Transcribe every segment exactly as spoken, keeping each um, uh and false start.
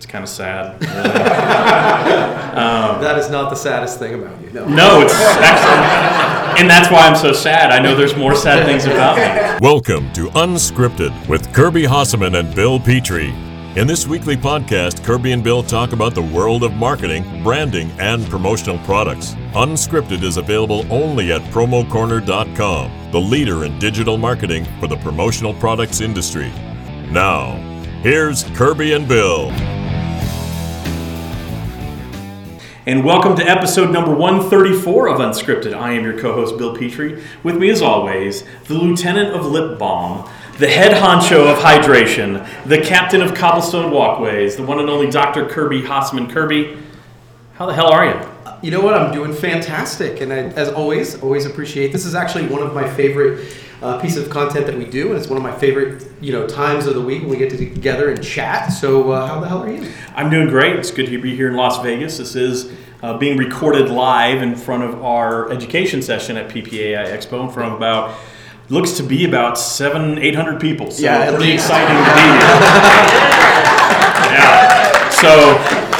It's kind of sad. um, that is not the saddest thing about you. No, no, it's actually, and that's why I'm so sad. I know there's more sad things about me. Welcome to Unscripted with Kirby Hossman and Bill Petrie. In this weekly podcast, Kirby and Bill talk about the world of marketing, branding, and promotional products. Unscripted is available only at promo corner dot com, the leader in digital marketing for the promotional products industry. Now, here's Kirby and Bill. And welcome to episode number one thirty-four of Unscripted. I am your co-host, Bill Petrie. With me, as always, the lieutenant of lip balm, the head honcho of hydration, the captain of cobblestone walkways, the one and only Doctor Kirby Hossman. Kirby, how the hell are you? You know what? I'm doing fantastic. And I, as always, always appreciate. This is actually one of my favorite uh, pieces of content that we do. And it's one of my favorite, you know, times of the week when we get to together and chat. So uh, how the hell are you? I'm doing great. It's good to be here in Las Vegas. This is uh, being recorded live in front of our education session at P P A I Expo in front of about... looks to be about seven, eight hundred people, so yeah, pretty exciting to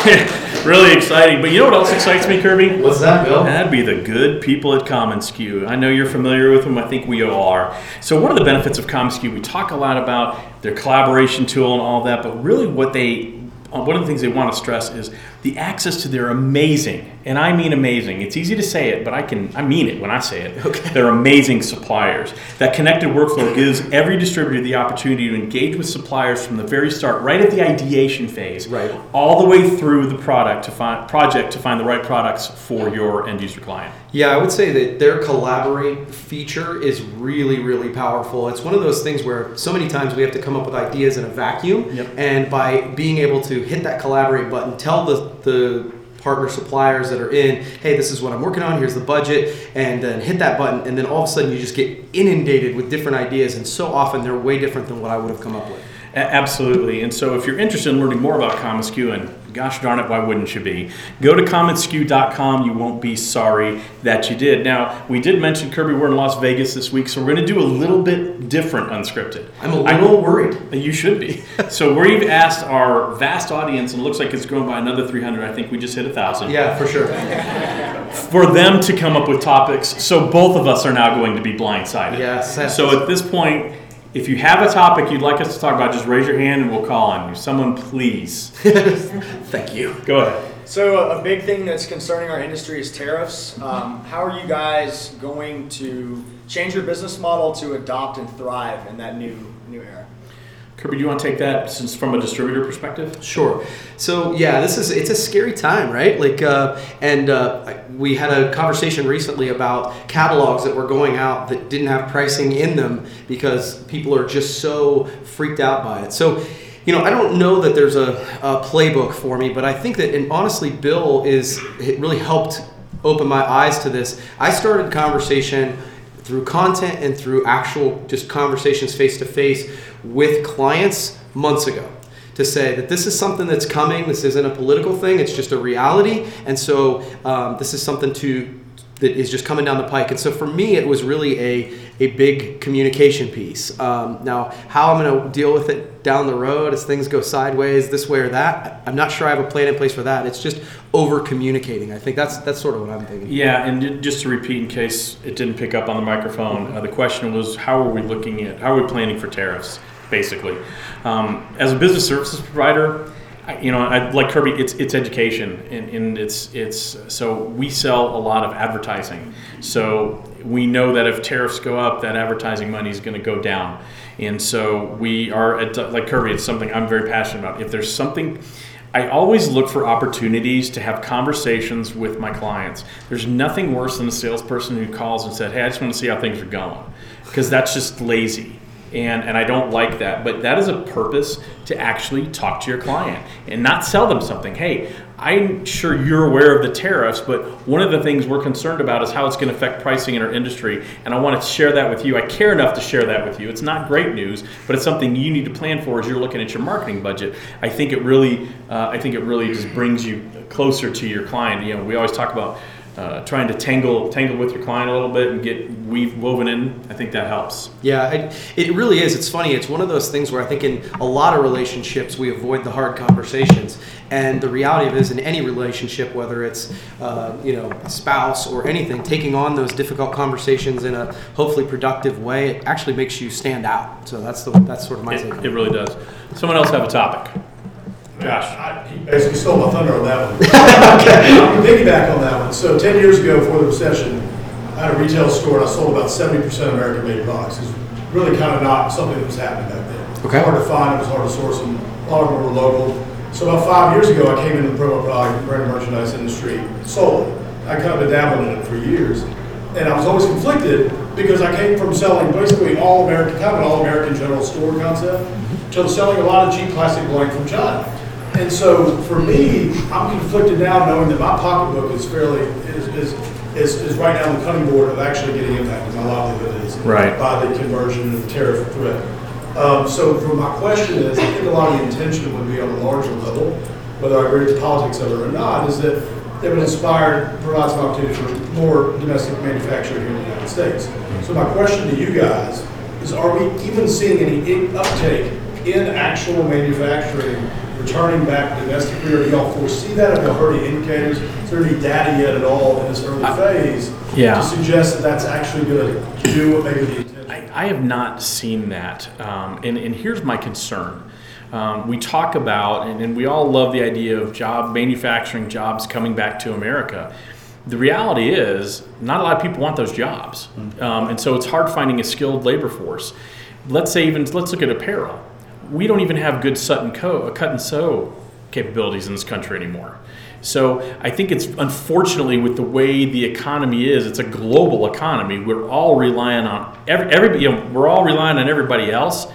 be here. Yeah, so really exciting. But you know what else excites me, Kirby? What's that, Bill? That'd be the good people at commonsku. I know you're familiar with them. I think we all are. So one of the benefits of commonsku, we talk a lot about their collaboration tool and all that, but really what they, one of the things they want to stress is the access to their amazing, and I mean amazing, it's easy to say it, but I can I mean it when I say it, okay. They're amazing suppliers. That connected workflow gives every distributor the opportunity to engage with suppliers from the very start, right at the ideation phase, right, all the way through the product to find project to find the right products for your end user client. Yeah, I would say that their collaborate feature is really, really powerful. It's one of those things where so many times we have to come up with ideas in a vacuum, yep, and by being able to hit that collaborate button, tell the the partner suppliers that are in, hey, this is what I'm working on, here's the budget, and then hit that button, and then all of a sudden you just get inundated with different ideas, and so often they're way different than what I would have come up with. Absolutely. And so if you're interested in learning more about commonsku, and gosh darn it, why wouldn't you be? Go to commonsku dot com. You won't be sorry that you did. Now, we did mention, Kirby, we're in Las Vegas this week, so we're going to do a little bit different Unscripted. I'm a little worried. You should be. So we've asked our vast audience, and it looks like it's grown by another three hundred. I think we just hit one thousand. Yeah, for sure. For them to come up with topics. So both of us are now going to be blindsided. Yes. Yeah, so at this point... if you have a topic you'd like us to talk about, just raise your hand and we'll call on you. Someone, please. Thank you. Go ahead. So a big thing that's concerning our industry is tariffs. Um, how are you guys going to change your business model to adopt and thrive in that new new era? Kirby, do you want to take that since from a distributor perspective? Sure. So yeah, this is it's a scary time, right? Like, uh, and uh, we had a conversation recently about catalogs that were going out that didn't have pricing in them because people are just so freaked out by it. So, you know, I don't know that there's a, a playbook for me, but I think that, and honestly, Bill is it really helped open my eyes to this. I started a conversation through content and through actual just conversations face-to-face with clients months ago to say that this is something that's coming. This isn't a political thing. It's just a reality. And so um, this is something to that is just coming down the pike. And so for me, it was really a, a big communication piece. Um, now, how I'm going to deal with it down the road as things go sideways, this way or that, I'm not sure I have a plan in place for that. It's just over-communicating. I think that's that's sort of what I'm thinking. Yeah, and just to repeat in case it didn't pick up on the microphone, uh, the question was, how are we looking at, how are we planning for tariffs, basically? Um, as a business services provider, you know, I, like Kirby, it's it's education, and, and it's it's so we sell a lot of advertising. So we know that if tariffs go up, that advertising money is going to go down, and so we are at, like Kirby, it's something I'm very passionate about. If there's something, I always look for opportunities to have conversations with my clients. There's nothing worse than a salesperson who calls and said, "Hey, I just want to see how things are going," because that's just lazy. And and I don't like that, but that is a purpose to actually talk to your client and not sell them something. Hey, I'm sure you're aware of the tariffs, but one of the things we're concerned about is how it's going to affect pricing in our industry, and I want to share that with you. I care enough to share that with you. It's not great news, but it's something you need to plan for as you're looking at your marketing budget. I think it really, uh, I think it really just brings you closer to your client. You know, we always talk about uh, trying to tangle tangle with your client a little bit and get weave woven in, I think that helps. Yeah, it, it really is. It's funny. It's one of those things where I think in a lot of relationships we avoid the hard conversations. And the reality of it is, in any relationship, whether it's uh, you know a spouse or anything, taking on those difficult conversations in a hopefully productive way, it actually makes you stand out. So that's the that's sort of my take. It really does. Someone else have a topic? Gosh, I, he basically stole my thunder on that one. Okay. I'm piggyback on that one. So ten years ago, before the recession, I had a retail store and I sold about seventy percent of American-made products. It was really kind of not something that was happening back then. Okay. It was hard to find, it was hard to source, and a lot of them were local. So about five years ago, I came into the promo product, brand merchandise industry solely. I kind of dabbled in it for years. And I was always conflicted because I came from selling basically all-American, kind of an all-American general store concept, to selling a lot of cheap plastic blank from China. And so for me, I'm conflicted now knowing that my pocketbook is fairly, is is, is, is right now on the cutting board of actually getting impacted. My livelihood is right. by the conversion and the tariff threat. Um, so for my question is, I think a lot of the intention would be on a larger level, whether I agree with the politics of it or not, is that it would inspire, provide some opportunity for more domestic manufacturing here in the United States. So my question to you guys is, are we even seeing any uptake in actual manufacturing returning back domestically, or do y'all foresee that? Have y'all heard any indicators? Is there any data yet at all in this early phase yeah. to suggest that that's actually going to do what maybe the intention? I, I have not seen that, um, and, and here's my concern. Um, we talk about, and, and we all love the idea of job manufacturing jobs coming back to America. The reality is, not a lot of people want those jobs, um, and so it's hard finding a skilled labor force. Let's say even let's look at apparel. We don't even have good cut and co- cut and sew capabilities in this country anymore. So I think it's, unfortunately, with the way the economy is, it's a global economy. We're all relying on every, every you know, we're all relying on everybody else.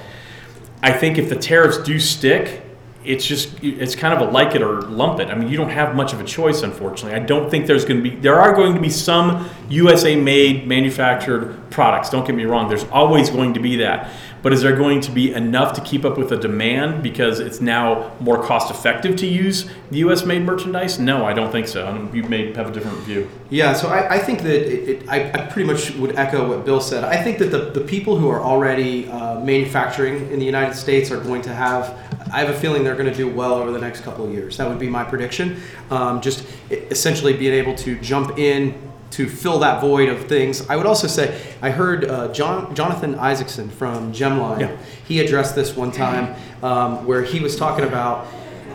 I think if the tariffs do stick, it's just it's kind of a like it or lump it. I mean, you don't have much of a choice, unfortunately. I don't think there's going to be there are going to be some U S A made manufactured products. Don't get me wrong. There's always going to be that. But is there going to be enough to keep up with the demand because it's now more cost effective to use U S made merchandise? No, I don't think so. I mean, you may have a different view. Yeah, so I, I think that it, it, I, I pretty much would echo what Bill said. I think that the, the people who are already uh, manufacturing in the United States are going to have, I have a feeling they're going to do well over the next couple of years. That would be my prediction. Um, just essentially being able to jump in to fill that void of things. I would also say, I heard uh, John, Jonathan Isaacson from Gemline. Yeah. He addressed this one time um, where he was talking about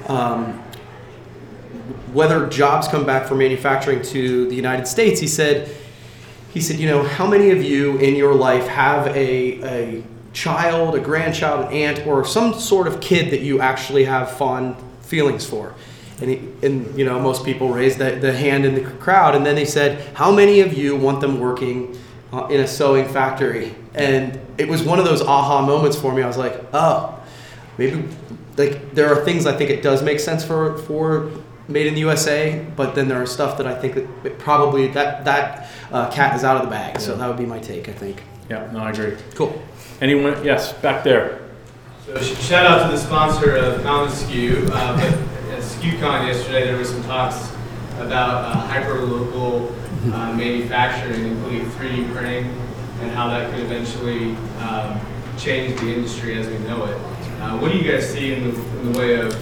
um, whether jobs come back from manufacturing to the United States. He said, he said, you know, how many of you in your life have a, a child, a grandchild, an aunt, or some sort of kid that you actually have fond feelings for? And, he, and you know, most people raised the, the hand in the crowd. And then they said, how many of you want them working uh, in a sewing factory? And it was one of those aha moments for me. I was like, oh, maybe like there are things I think it does make sense for, for made in the U S A. But then there are stuff that I think that probably that, that uh, cat is out of the bag. Yeah. So that would be my take, I think. Yeah, no, I agree. Cool. Anyone? Yes, back there. So shout out to the sponsor of commonsku. Uh, but SKUCon yesterday, there were some talks about uh, hyper-local uh, manufacturing, including three D printing, and how that could eventually um, change the industry as we know it. Uh, what do you guys see in the, in the way of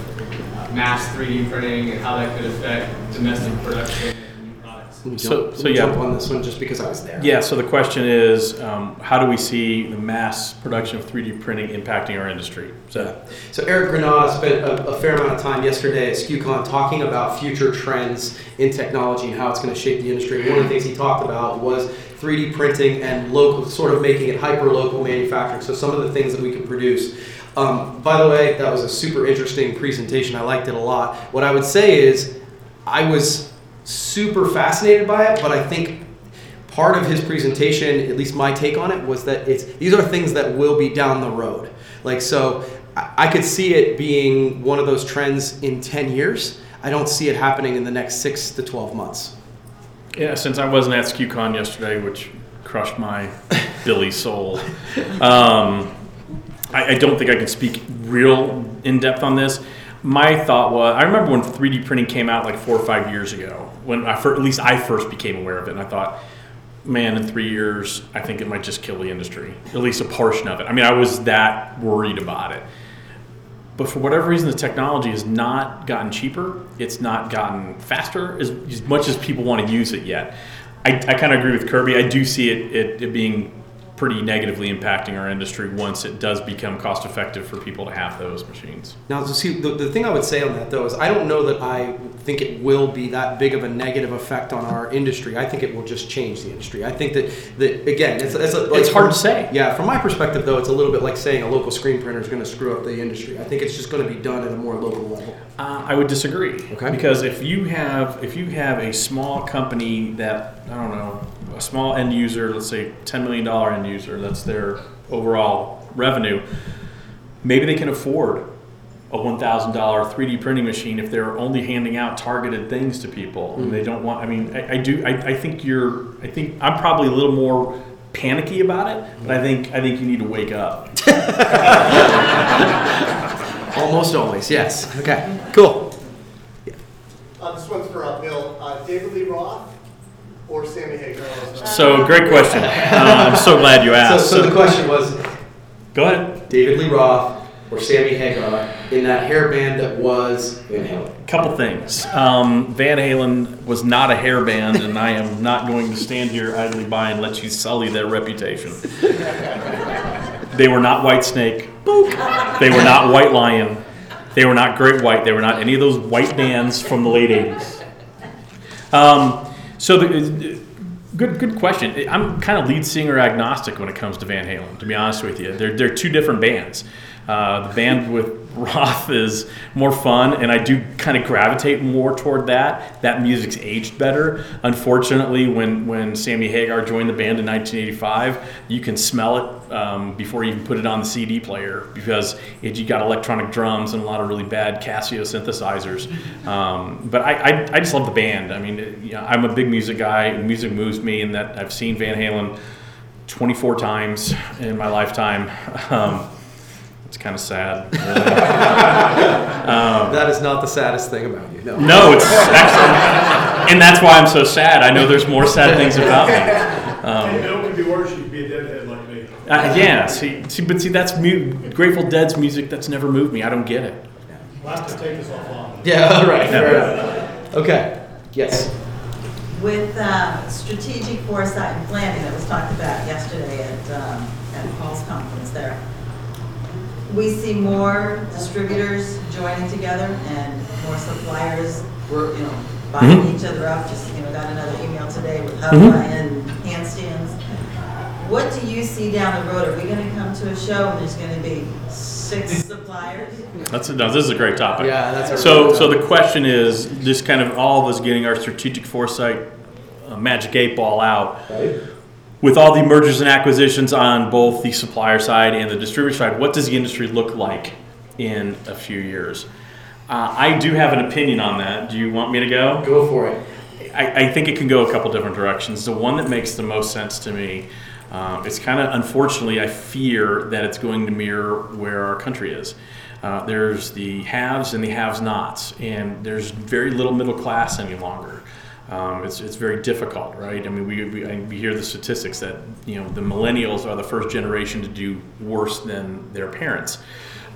uh, mass three D printing and how that could affect domestic production? So, so yeah, jump on this one just because I was there. Yeah. So the question is, um, how do we see the mass production of three D printing impacting our industry? So, so Eric Grenot spent a, a fair amount of time yesterday at SKUCon talking about future trends in technology and how it's going to shape the industry. One of the things he talked about was three D printing and local, sort of making it hyper-local manufacturing. So some of the things that we can produce. Um, by the way, that was a super interesting presentation. I liked it a lot. What I would say is, I was super fascinated by it, but I think part of his presentation, at least my take on it, was that it's these are things that will be down the road. Like, so I could see it being one of those trends in ten years. I don't see it happening in the next six to twelve months. Yeah, since I wasn't at SKUCon yesterday, which crushed my Billy soul, um, I, I don't think I can speak real in depth on this. my thought was, I remember when three D printing came out like four or five years ago, when I first, at least I first became aware of it, and I thought, man, in three years, I think it might just kill the industry, at least a portion of it. I mean, I was that worried about it. But for whatever reason, the technology has not gotten cheaper. It's not gotten faster as, as much as people want to use it yet. I, I kind of agree with Kirby. I do see it, it, it being pretty negatively impacting our industry once it does become cost effective for people to have those machines. Now, see, the, the thing I would say on that though is I don't know that I think it will be that big of a negative effect on our industry. I think it will just change the industry. I think that, that again, it's it's, a, like, it's hard to say. Yeah, from my perspective though, it's a little bit like saying a local screen printer is going to screw up the industry. I think it's just going to be done at a more local level. Uh, I would disagree. Okay. Because if you have if you have a small company that, I don't know, a small end user, let's say ten million dollars end user, that's their overall revenue, maybe they can afford a one thousand dollars three D printing machine if they're only handing out targeted things to people. Mm-hmm. And they don't want, I mean, I, I do, I, I think you're, I think, I'm probably a little more panicky about it, but I think, I think you need to wake up. Almost always, yes. Okay, cool. Yeah. Uh, this one's for uh, Bill. Uh, David Lee Roth or Sammy Hagar? So great question. Uh, I'm so glad you asked. So, so, so the question was, go ahead. David Lee Roth or Sammy Hagar in that hair band that was Van Halen? Couple things. Um, Van Halen was not a hair band, and I am not going to stand here idly by and let you sully their reputation. They were not White Snake. Boop. They were not White Lion. They were not Great White. They were not any of those white bands from the late eighties. Um, So, the, good good question. I'm kind of lead singer agnostic when it comes to Van Halen, to be honest with you. They're, they're two different bands. Uh, the band with Roth is more fun, and I do kind of gravitate more toward that. That music's aged better. Unfortunately, when, when Sammy Hagar joined the band in nineteen eighty-five, you can smell it um, before you even put it on the C D player, because it, you got electronic drums and a lot of really bad Casio synthesizers. Um, but I, I I just love the band. I mean, it, you know, I'm a big music guy, and music moves me, and that I've seen Van Halen twenty-four times in my lifetime. Um, It's kind of sad. um, that is not the saddest thing about you. No, no, it's actually, and that's why I'm so sad. I know there's more sad things about me. Um, it would be worse if you'd be a Deadhead like me. Uh, yeah, see, see, but see, that's mu- Grateful Dead's music that's never moved me. I don't get it. We'll have to take this offline. Yeah, all right. Yeah. Okay, yes. With uh, strategic foresight and planning that was talked about yesterday at, um, at Paul's conference there, we see more distributors joining together and more suppliers, were, you know, buying mm-hmm. each other up. Just, you know, got another email today with Hubba mm-hmm. and handstands. What do you see down the road? Are we going to come to a show and there's going to be six suppliers? That's a, no, this is a great topic. Yeah, that's a so. Great topic. So the question is, just kind of all of us getting our strategic foresight, uh, magic eight ball out. Right. With all the mergers and acquisitions on both the supplier side and the distributor side, what does the industry look like in a few years? Uh, I do have an opinion on that. Do you want me to go? Go for it. I, I think it can go a couple different directions. The one that makes the most sense to me, uh, it's kind of, unfortunately, I fear that it's going to mirror where our country is. Uh, there's the haves and the have-nots, and there's very little middle class any longer. Um, it's it's very difficult, right? I mean, we, we we hear the statistics that, you know, the millennials are the first generation to do worse than their parents.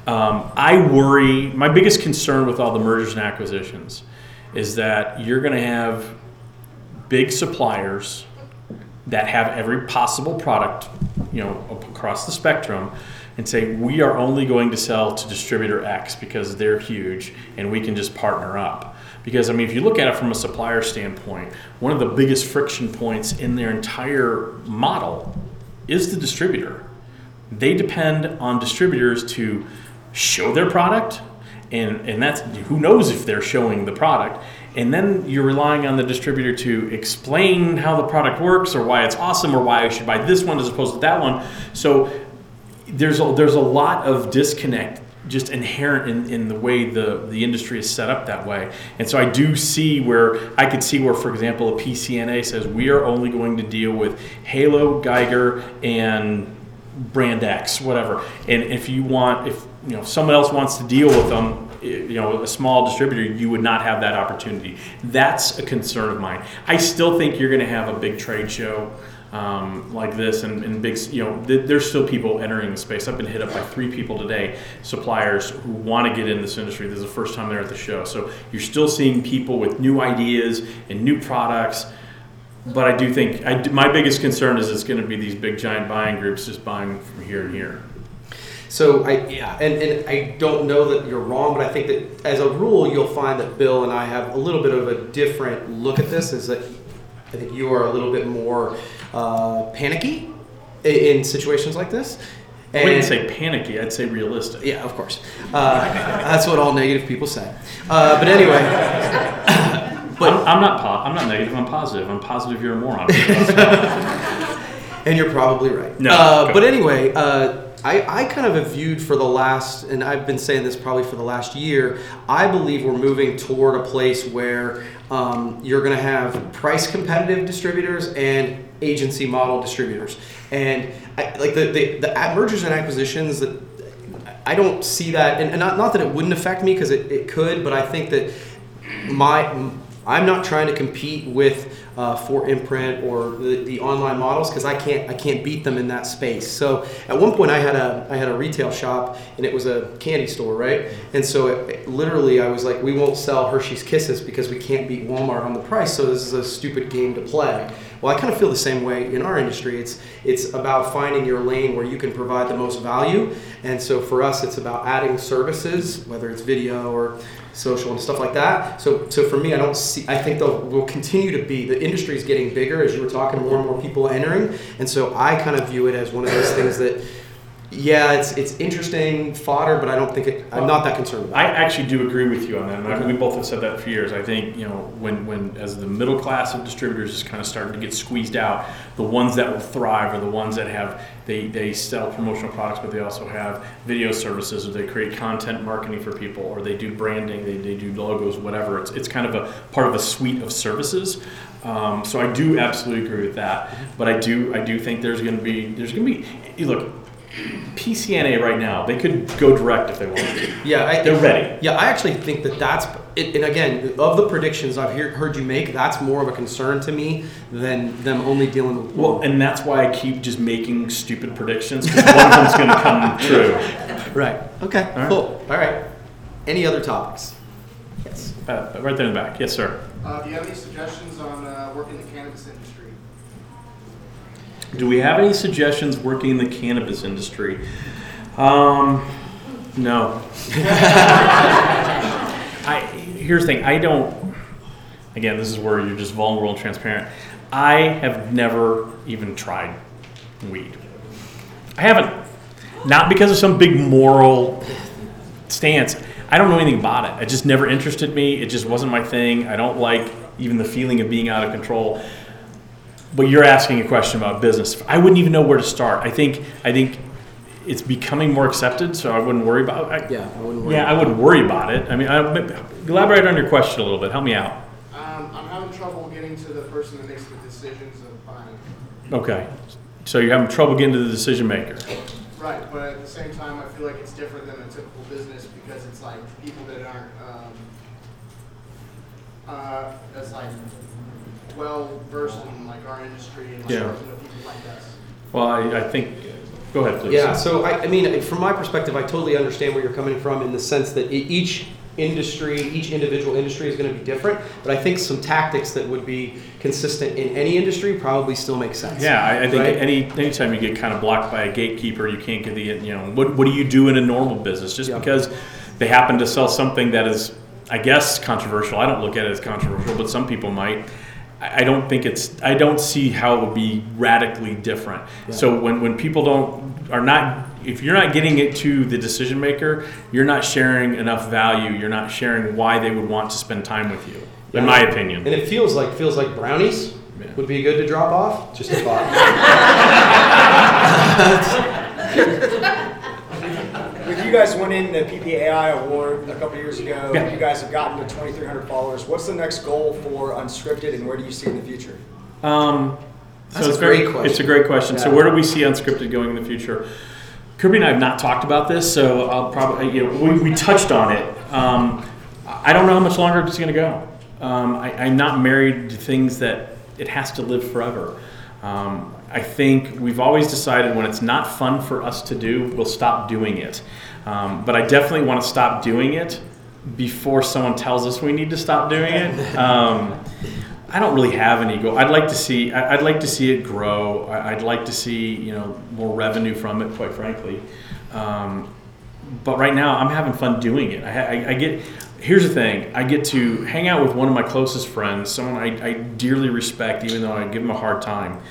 Um, I worry. My biggest concern with all the mergers and acquisitions is that you're going to have big suppliers that have every possible product, you know, across the spectrum, and say, we are only going to sell to distributor X because they're huge and we can just partner up. Because, I mean, if you look at it from a supplier standpoint, one of the biggest friction points in their entire model is the distributor. They depend on distributors to show their product, and, and that's, who knows if they're showing the product. And then you're relying on the distributor to explain how the product works or why it's awesome or why I should buy this one as opposed to that one. So there's a, there's a lot of disconnect just inherent in, in the way the, the industry is set up that way. And so I do see where, I could see where, for example, a P C N A says we are only going to deal with Halo, Geiger, and brand X, whatever. And if you want, if you know someone else wants to deal with them, you know, a small distributor, you would not have that opportunity. That's a concern of mine. I still think you're going to have a big trade show um, like this, and, and big, you know, th- there's still people entering the space. I've been hit up by three people today, suppliers who want to get in this industry. This is the first time they're at the show. So you're still seeing people with new ideas and new products. But I do think, I do, my biggest concern is it's going to be these big giant buying groups just buying from here and here. So I yeah, and, and I don't know that you're wrong, but I think that as a rule, you'll find that Bill and I have a little bit of a different look at this. Is that I think you are a little bit more uh, panicky in, in situations like this. And I wouldn't say panicky. I'd say realistic. Yeah, of course. Uh, that's what all negative people say. Uh, but anyway. But I'm, I'm not po- I'm not negative. I'm positive. I'm positive you're a moron. And you're probably right. No. Uh, but anyway, uh, I, I kind of have viewed for the last, and I've been saying this probably for the last year, I believe we're moving toward a place where um, you're going to have price competitive distributors and agency model distributors. And I, like the, the, the mergers and acquisitions that I don't see that, and, and not, not that it wouldn't affect me because it, it could, but I think that my... I'm not trying to compete with uh, four imprint or the, the online models because I can't I can't beat them in that space. So at one point I had a I had a retail shop and it was a candy store, right? And so it, it, literally I was like, we won't sell Hershey's Kisses because we can't beat Walmart on the price. So this is a stupid game to play. Well, I kind of feel the same way in our industry. It's it's about finding your lane where you can provide the most value. And so for us, it's about adding services, whether it's video or social and stuff like that. So so for me, I don't see, I think they'll will continue to be, the industry is getting bigger, as you were talking, more and more people entering. And so I kind of view it as one of those things that, yeah, it's it's interesting fodder, but I don't think it, I'm not that concerned about it. I actually do agree with you on that, and okay. I, we both have said that for years. I think, you know, when, when as the middle class of distributors is kind of starting to get squeezed out, the ones that will thrive are the ones that have, they, they sell promotional products, but they also have video services, or they create content marketing for people, or they do branding, they, they do logos, whatever. It's it's kind of a part of a suite of services. Um, so I do absolutely agree with that, but I do I do think there's going to be there's going to be look. P C N A right now, they could go direct if they wanted to. Yeah, I, they're ready. Yeah, I actually think that that's, it, and again, of the predictions I've hear, heard you make, that's more of a concern to me than them only dealing with. Well, and that's why I keep just making stupid predictions, because one of them's going to come true. Right. Okay. All right. Cool. All right. Any other topics? Yes. Uh, right there in the back. Yes, sir. Uh, do you have any suggestions on uh, working in the cannabis industry? Do we have any suggestions working in the cannabis industry? Um, no. I, here's the thing. I don't, again, this is where you're just vulnerable and transparent. I have never even tried weed. I haven't. Not because of some big moral stance. I don't know anything about it. It just never interested me. It just wasn't my thing. I don't like even the feeling of being out of control. But you're asking a question about business. I wouldn't even know where to start. I think I think it's becoming more accepted, so I wouldn't worry about it. I, yeah, I wouldn't worry. Yeah, I wouldn't worry about it. I mean, I, elaborate on your question a little bit. Help me out. Um, I'm having trouble getting to the person that makes the decisions of buying. Okay, so you're having trouble getting to the decision maker. Right, but at the same time, I feel like it's different than a typical business because it's like people that aren't um, uh, that's like. well versed in like our industry and like yeah. people like us. Well, I, I think, go ahead please. Yeah, so I, I mean, from my perspective, I totally understand where you're coming from in the sense that each industry, each individual industry is going to be different, but I think some tactics that would be consistent in any industry probably still make sense. Yeah, I, I think right? any anytime you get kind of blocked by a gatekeeper, you can't get the, you know, what, what do you do in a normal business? Just yeah. because they happen to sell something that is, I guess, controversial. I don't look at it as controversial, but some people might. I don't think it's, I don't see how it would be radically different. Yeah. So when, when people don't, are not, if you're not getting it to the decision maker, you're not sharing enough value. You're not sharing why they would want to spend time with you, yeah. in my opinion. And it feels like, feels like brownies yeah. would be good to drop off. Just a thought. If you guys went in the P P A I award a couple years ago, yeah. you guys have gotten to twenty-three hundred followers. What's the next goal for Unscripted, and where do you see in the future? Um, That's so it's a great very, question. It's a great question. Yeah. So where do we see Unscripted going in the future? Kirby and I have not talked about this, so I'll probably, you know, we, we touched on it. Um, I don't know how much longer it's going to go. Um, I, I'm not married to things that it has to live forever. Um, I think we've always decided when it's not fun for us to do, we'll stop doing it. Um, but I definitely want to stop doing it before someone tells us we need to stop doing it. Um, I don't really have an ego. I'd like to see. I'd like to see it grow. I'd like to see you know more revenue from it, quite frankly. Um, but right now, I'm having fun doing it. I, I, I get. Here's the thing. I get to hang out with one of my closest friends, someone I, I dearly respect, even though I give him a hard time.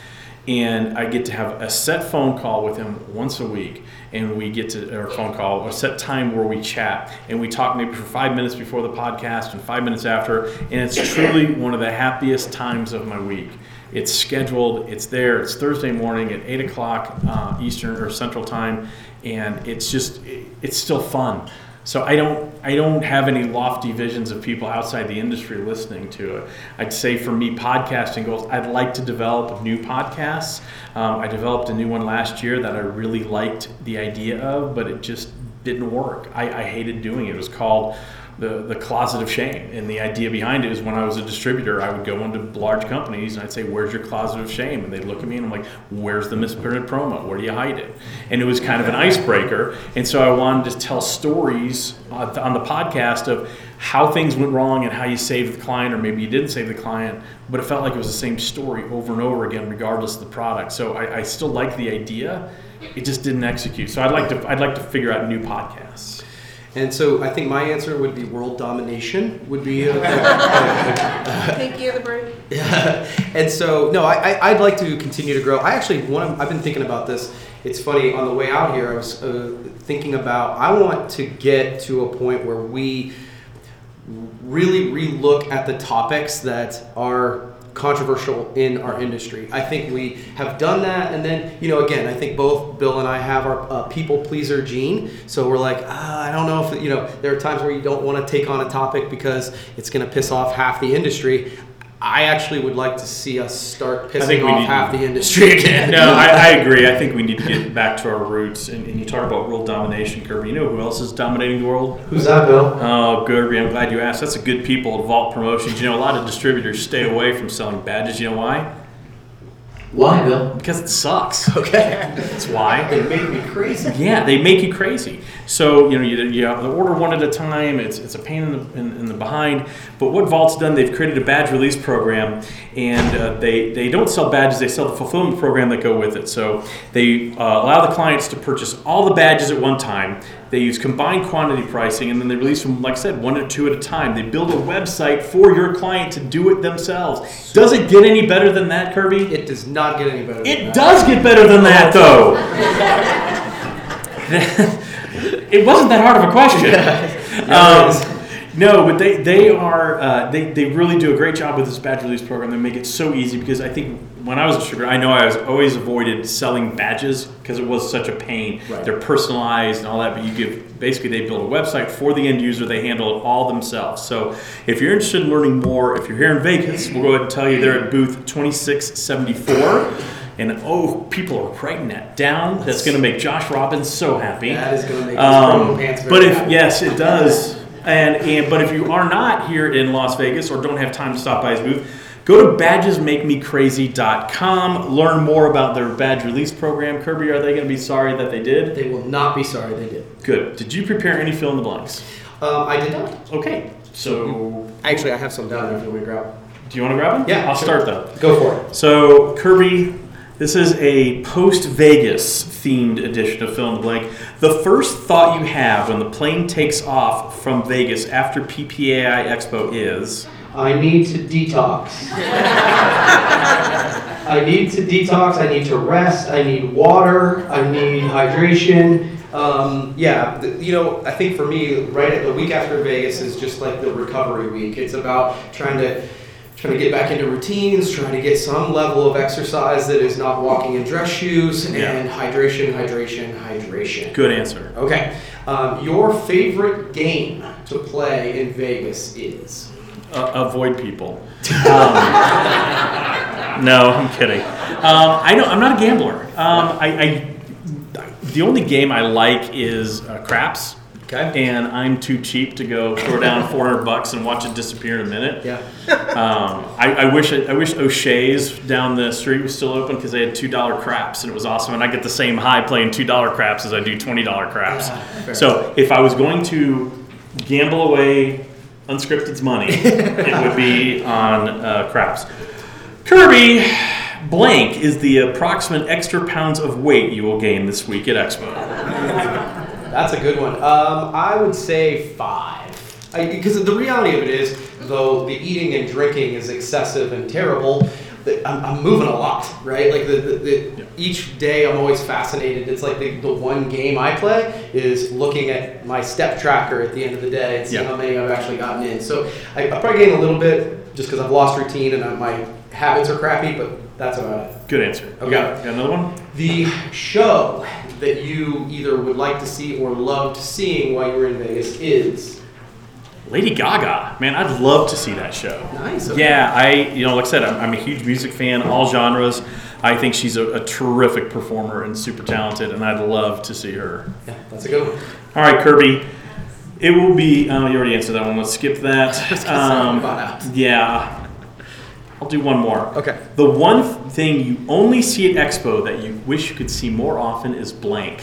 And I get to have a set phone call with him once a week, and we get to our phone call, a set time where we chat, and we talk maybe for five minutes before the podcast and five minutes after, and it's truly one of the happiest times of my week. It's scheduled, it's there, it's Thursday morning at eight o'clock uh, Eastern or Central Time, and it's just, it, it's still fun. So I don't I don't have any lofty visions of people outside the industry listening to it. I'd say for me, podcasting goals, I'd like to develop new podcasts. Um, I developed a new one last year that I really liked the idea of, but it just didn't work. I, I hated doing it. It was called the, the Closet of Shame. And the idea behind it is when I was a distributor, I would go into large companies and I'd say, where's your Closet of Shame? And they'd look at me and I'm like, where's the misprinted promo? Where do you hide it? And it was kind of an icebreaker. And so I wanted to tell stories on the podcast of how things went wrong and how you saved the client, or maybe you didn't save the client, but it felt like it was the same story over and over again, regardless of the product. So I, I still like the idea. It just didn't execute. So I'd like to I'd like to figure out new podcasts. And so I think my answer would be world domination would be. A, uh, Thank you, the bird. And so no, I, I I'd like to continue to grow. I actually one I've been thinking about this. It's funny, on the way out here, I was uh, thinking about I want to get to a point where we really relook at the topics that are controversial in our industry. I think we have done that, and then you know again I think both Bill and I have our uh, people pleaser gene, so we're like ah, I don't know if you know there are times where you don't want to take on a topic because it's going to piss off half the industry. I actually would like to see us start pissing off half to, the industry again. No, I, I agree. I think we need to get back to our roots. And, and you talk about world domination, Kirby. You know who else is dominating the world? Who's that, Bill? Oh, Kirby, I'm glad you asked. That's a good people at Vault Promotions. You know, a lot of distributors stay away from selling badges. You know why? Why, Bill? Because it sucks. Okay. That's why. They make me crazy. Yeah, they make you crazy. So, you know, you, you order one at a time. It's it's a pain in the, in, in the behind. But what Vault's done, they've created a badge release program. And uh, they, they don't sell badges. They sell the fulfillment program that go with it. So they uh, allow the clients to purchase all the badges at one time. They use combined quantity pricing, and then they release them, like I said, one or two at a time. They build a website for your client to do it themselves. Does it get any better than that, Kirby? It does not get any better than that. It does get better than that, though. It wasn't that hard of a question. Um, no, but they, they are, uh, they, they really do a great job with this badge release program. They make it so easy because I think when I was a distributor, I know I was always avoided selling badges because it was such a pain. Right. They're personalized and all that, but you give, basically they build a website for the end user. They handle it all themselves. So if you're interested in learning more, if you're here in Vegas, we'll go ahead and tell you they're at booth twenty-six seventy-four. And, oh, people are writing that down. That's going to make Josh Robbins so happy. That is going to make his um, pants very But if, happy. Yes, it does. And, and but if you are not here in Las Vegas or don't have time to stop by his booth, go to badges make me crazy dot com. Learn more about their badge release program. Kirby, are they going to be sorry that they did? They will not be sorry they did. Good. Did you prepare any fill in the blanks? Um, I did not. Okay. So actually, I have some down there if you want to grab. Do you want to grab them? Yeah, I'll sure. start though. Go for it. So Kirby, this is a post-Vegas themed edition of Fill in the Blank. The first thought you have when the plane takes off from Vegas after P P A I Expo is, I need to detox. I need to detox. I need to rest. I need water. I need hydration. Um, yeah, you know, I think for me, right at the week after Vegas is just like the recovery week. It's about trying to trying to get back into routines, trying to get some level of exercise that is not walking in dress shoes, and yeah. hydration, hydration, hydration. Good answer. Okay. Um, your favorite game to play in Vegas is? Uh, avoid people. Um, no, I'm kidding. Um, I know I'm not a gambler. Um, I, I the only game I like is uh, craps. Okay. And I'm too cheap to go throw down four hundred bucks and watch it disappear in a minute. Yeah. um, I, I wish I wish O'Shea's down the street was still open because they had two dollar craps and it was awesome. And I get the same high playing two dollar craps as I do twenty dollar craps. Yeah, so if I was going to gamble away Unscripted's money, it would be on uh, craps. Kirby blank is the approximate extra pounds of weight you will gain this week at Expo. That's a good one. Um, I would say five. Because the reality of it is, though the eating and drinking is excessive and terrible, I'm, I'm moving a lot, right? Like the, the, the yeah. each day I'm always fascinated. It's like the, the one game I play is looking at my step tracker at the end of the day and seeing yeah. how many I've actually gotten in. So I, I probably gain a little bit just because I've lost routine and I, my habits are crappy, but that's about it. Good answer. Okay. You got, got another one? The show that you either would like to see or loved seeing while you were in Vegas is... Lady Gaga, man, I'd love to see that show. Nice. Okay. Yeah, I, you know, like I said, I'm, I'm a huge music fan, all genres. I think she's a, a terrific performer and super talented, and I'd love to see her. Yeah, that's a good one. All right, Kirby, it will be. Oh, you already answered that one. Let's skip that. um, yeah, I'll do one more. Okay. The one thing you only see at Expo that you wish you could see more often is blank.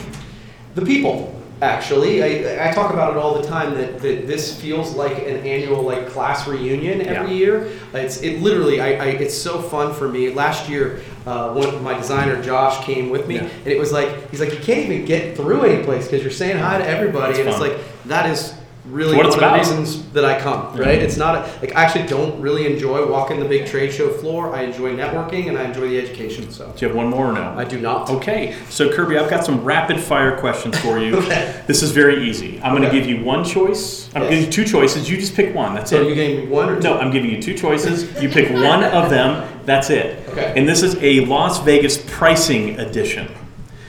The people. Actually, I, I talk about it all the time that, that this feels like an annual like class reunion every yeah. year. It's it literally I, I it's so fun for me. Last year, uh, one of my designer Josh came with me, yeah. and it was like he's like you can't even get through any place because you're saying hi to everybody, That's and fun. It's like that is really what one it's of about. The reasons that I come. Right? Mm-hmm. It's not a, like I actually don't really enjoy walking the big trade show floor. I enjoy networking and I enjoy the education. So do you have one more or no? I do not. Okay, so Kirby, I've got some rapid fire questions for you. Okay. This is very easy. I'm okay. going to give you one choice. I'm yes. giving you two choices. You just pick one. That's so it. So you gave me one or two? No, I'm giving you two choices. You pick one of them. That's it. Okay. And this is a Las Vegas pricing edition.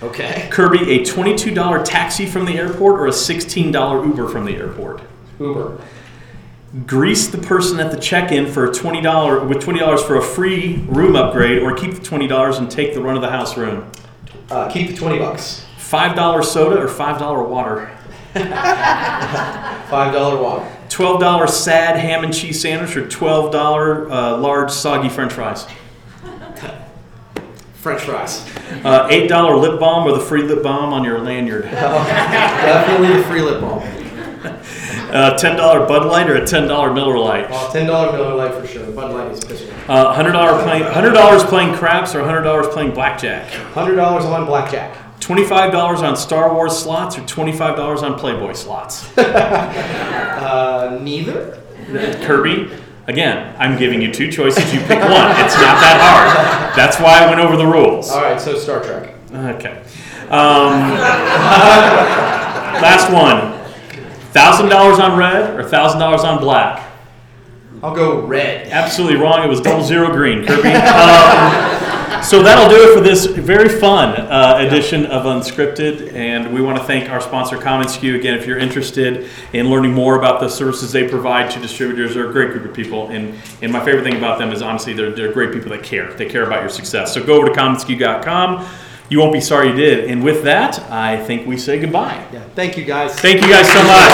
Okay. Kirby, a twenty-two dollar taxi from the airport or a sixteen dollar Uber from the airport? Uber. Grease the person at the check-in for a twenty dollars with twenty dollars for a free room upgrade, or keep the twenty dollars and take the run of the house room. Uh, keep the twenty bucks. five dollar soda or five dollar water? five dollar water. twelve dollar sad ham and cheese sandwich or twelve dollar uh, large soggy French fries? French fries. Uh, eight dollar lip balm or the free lip balm on your lanyard? Oh, definitely the free lip balm. Uh, ten dollar Bud Light or a ten dollar Miller Lite? Well, ten dollar Miller Lite for sure. Bud Light is official. Uh, one hundred dollars playing, one hundred dollars playing craps or one hundred dollars playing blackjack? one hundred dollars on blackjack. twenty-five dollars on Star Wars slots or twenty-five dollars on Playboy slots? uh, neither. Kirby? Again, I'm giving you two choices. You pick one. It's not that hard. That's why I went over the rules. All right, so Star Trek. Okay. Um, last one. one thousand dollars on red or one thousand dollars on black? I'll go red. Absolutely wrong. It was double zero green, Kirby. Um, so that'll do it for this very fun uh, edition of Unscripted. And we want to thank our sponsor, commonsku. Again, if you're interested in learning more about the services they provide to distributors, they're a great group of people. And, and my favorite thing about them is, honestly, they're, they're great people that care. They care about your success. So go over to commonsku dot com. You won't be sorry you did. And with that, I think we say goodbye. Yeah. Thank you, guys. Thank you guys so much.